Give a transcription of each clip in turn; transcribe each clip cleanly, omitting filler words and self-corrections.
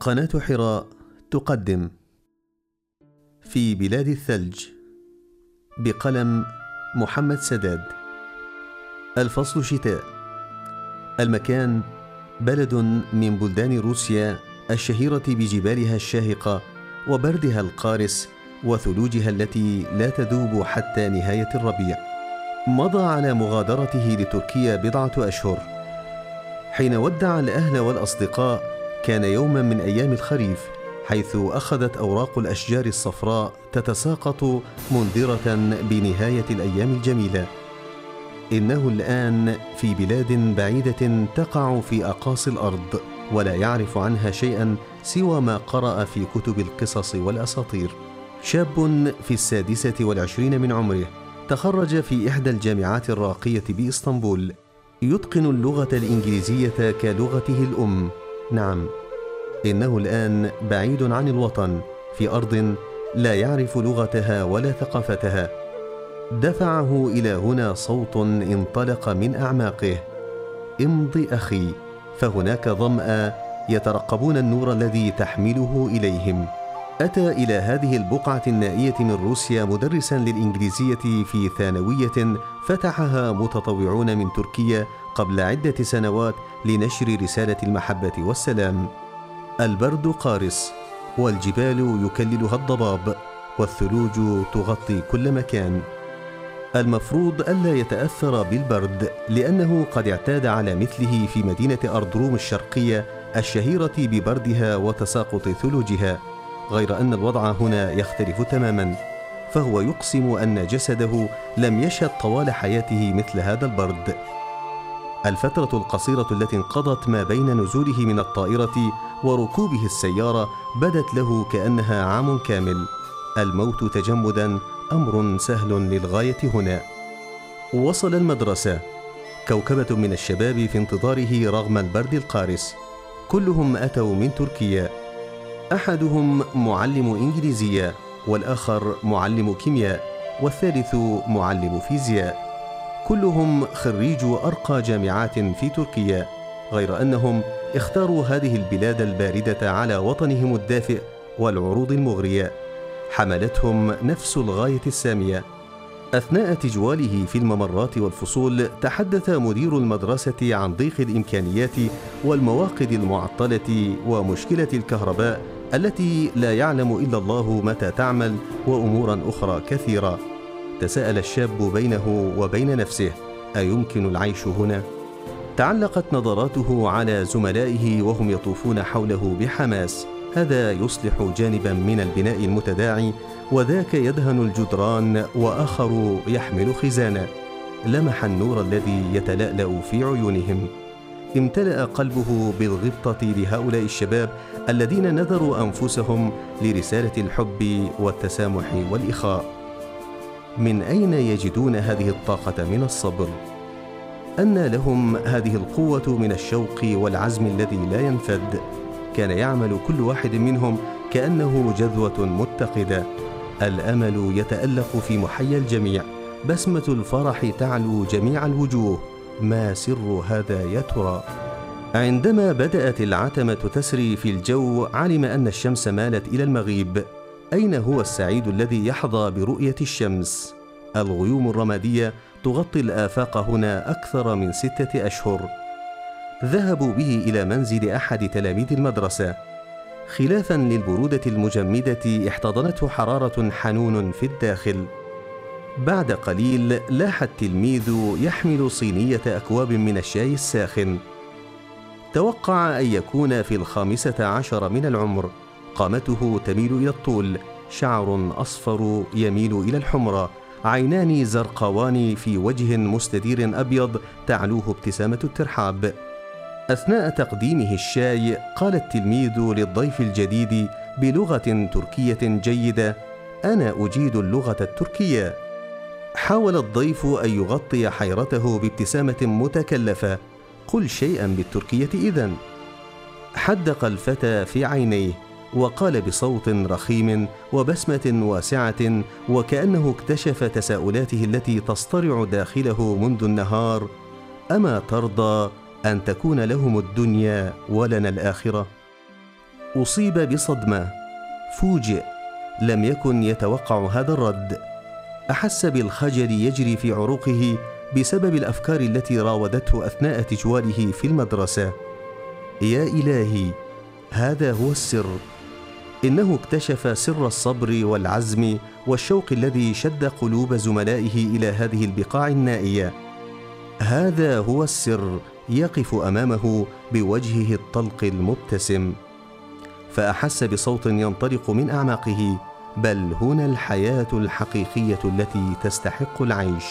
قناة حراء تقدم في بلاد الثلج بقلم محمد سداد. الفصل شتاء. المكان بلد من بلدان روسيا الشهيرة بجبالها الشاهقة وبردها القارس وثلوجها التي لا تذوب حتى نهاية الربيع. مضى على مغادرته لتركيا بضعة أشهر. حين ودع الأهل والأصدقاء كان يوما من أيام الخريف، حيث أخذت أوراق الأشجار الصفراء تتساقط منذرة بنهاية الأيام الجميلة. إنه الآن في بلاد بعيدة تقع في أقاصي الأرض، ولا يعرف عنها شيئا سوى ما قرأ في كتب القصص والأساطير. شاب في 26 من عمره تخرج في إحدى الجامعات الراقية بإسطنبول، يتقن اللغة الإنجليزية كلغته الأم. نعم، إنه الآن بعيد عن الوطن في أرض لا يعرف لغتها ولا ثقافتها. دفعه إلى هنا صوت انطلق من أعماقه: امض أخي. فهناك ظمأ يترقبون النور الذي تحمله إليهم. أتى إلى هذه البقعة النائية من روسيا مدرسا للإنجليزية في ثانوية فتحها متطوعون من تركيا قبل عدة سنوات لنشر رسالة المحبة والسلام. البرد قارس، والجبال يكللها الضباب، والثلوج تغطي كل مكان. المفروض ألا يتأثر بالبرد، لأنه قد اعتاد على مثله في مدينة أردروم الشرقية الشهيرة ببردها وتساقط ثلوجها، غير أن الوضع هنا يختلف تماما. فهو يقسم أن جسده لم يشهد طوال حياته مثل هذا البرد. الفترة القصيرة التي انقضت ما بين نزوله من الطائرة وركوبه السيارة بدت له كأنها عام كامل. الموت تجمدا أمر سهل للغاية هنا. وصل المدرسة، كوكبة من الشباب في انتظاره رغم البرد القارس. كلهم أتوا من تركيا، أحدهم معلم إنجليزية، والآخر معلم كيمياء، والثالث معلم فيزياء. كلهم خريج أرقى جامعات في تركيا، غير أنهم اختاروا هذه البلاد الباردة على وطنهم الدافئ والعروض المغرية. حملتهم نفس الغاية السامية. أثناء تجواله في الممرات والفصول تحدث مدير المدرسة عن ضيق الإمكانيات والمواقد المعطلة ومشكلة الكهرباء التي لا يعلم إلا الله متى تعمل، وأمورا أخرى كثيرة. تساءل الشاب بينه وبين نفسه: أيمكن العيش هنا؟ تعلقت نظراته على زملائه وهم يطوفون حوله بحماس. هذا يصلح جانبا من البناء المتداعي، وذاك يدهن الجدران، وآخر يحمل خزانة. لمح النور الذي يتلألأ في عيونهم. امتلأ قلبه بالغبطة لهؤلاء الشباب الذين نذروا أنفسهم لرسالة الحب والتسامح والإخاء. من أين يجدون هذه الطاقة من الصبر؟ أن لهم هذه القوة من الشوق والعزم الذي لا ينفد؟ كان يعمل كل واحد منهم كأنه جذوة متقدة. الأمل يتألق في محيى الجميع، بسمة الفرح تعلو جميع الوجوه. ما سر هذا يا ترى؟ عندما بدأت العتمة تسري في الجو علم أن الشمس مالت إلى المغيب. أين هو السعيد الذي يحظى برؤية الشمس؟ الغيوم الرمادية تغطي الآفاق هنا أكثر من 6 أشهر. ذهبوا به إلى منزل أحد تلاميذ المدرسة. خلافاً للبرودة المجمدة احتضنته حرارة حنون في الداخل. بعد قليل لاح التلميذ يحمل صينية أكواب من الشاي الساخن. توقع أن يكون في 15 من العمر. قامته تميل إلى الطول، شعر أصفر يميل إلى الحمرة، عينان زرقاوان في وجه مستدير أبيض تعلوه ابتسامة الترحاب. أثناء تقديمه الشاي قال التلميذ للضيف الجديد بلغة تركية جيدة: أنا أجيد اللغة التركية. حاول الضيف أن يغطي حيرته بابتسامة متكلفة: قل شيئا بالتركية إذن. حدق الفتى في عينيه وقال بصوت رخيم وبسمة واسعة، وكأنه اكتشف تساؤلاته التي تصطرع داخله منذ النهار: أما ترضى أن تكون لهم الدنيا ولنا الآخرة؟ أصيب بصدمة، فوجئ، لم يكن يتوقع هذا الرد، أحس بالخجل يجري في عروقه بسبب الأفكار التي راودته أثناء تجواله في المدرسة. يا إلهي، هذا هو السر. إنه اكتشف سر الصبر والعزم والشوق الذي شد قلوب زملائه إلى هذه البقاع النائية. هذا هو السر يقف أمامه بوجهه الطلق المبتسم. فأحس بصوت ينطلق من أعماقه، بل هنا الحياة الحقيقية التي تستحق العيش.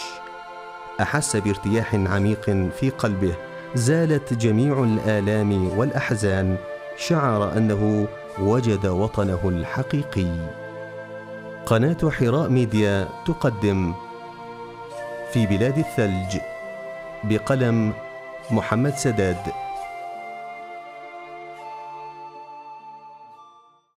أحس بارتياح عميق في قلبه، زالت جميع الآلام والأحزان، شعر أنه وجد وطنه الحقيقي. قناة حراء ميديا تقدم في بلاد الثلج، بقلم محمد سداد.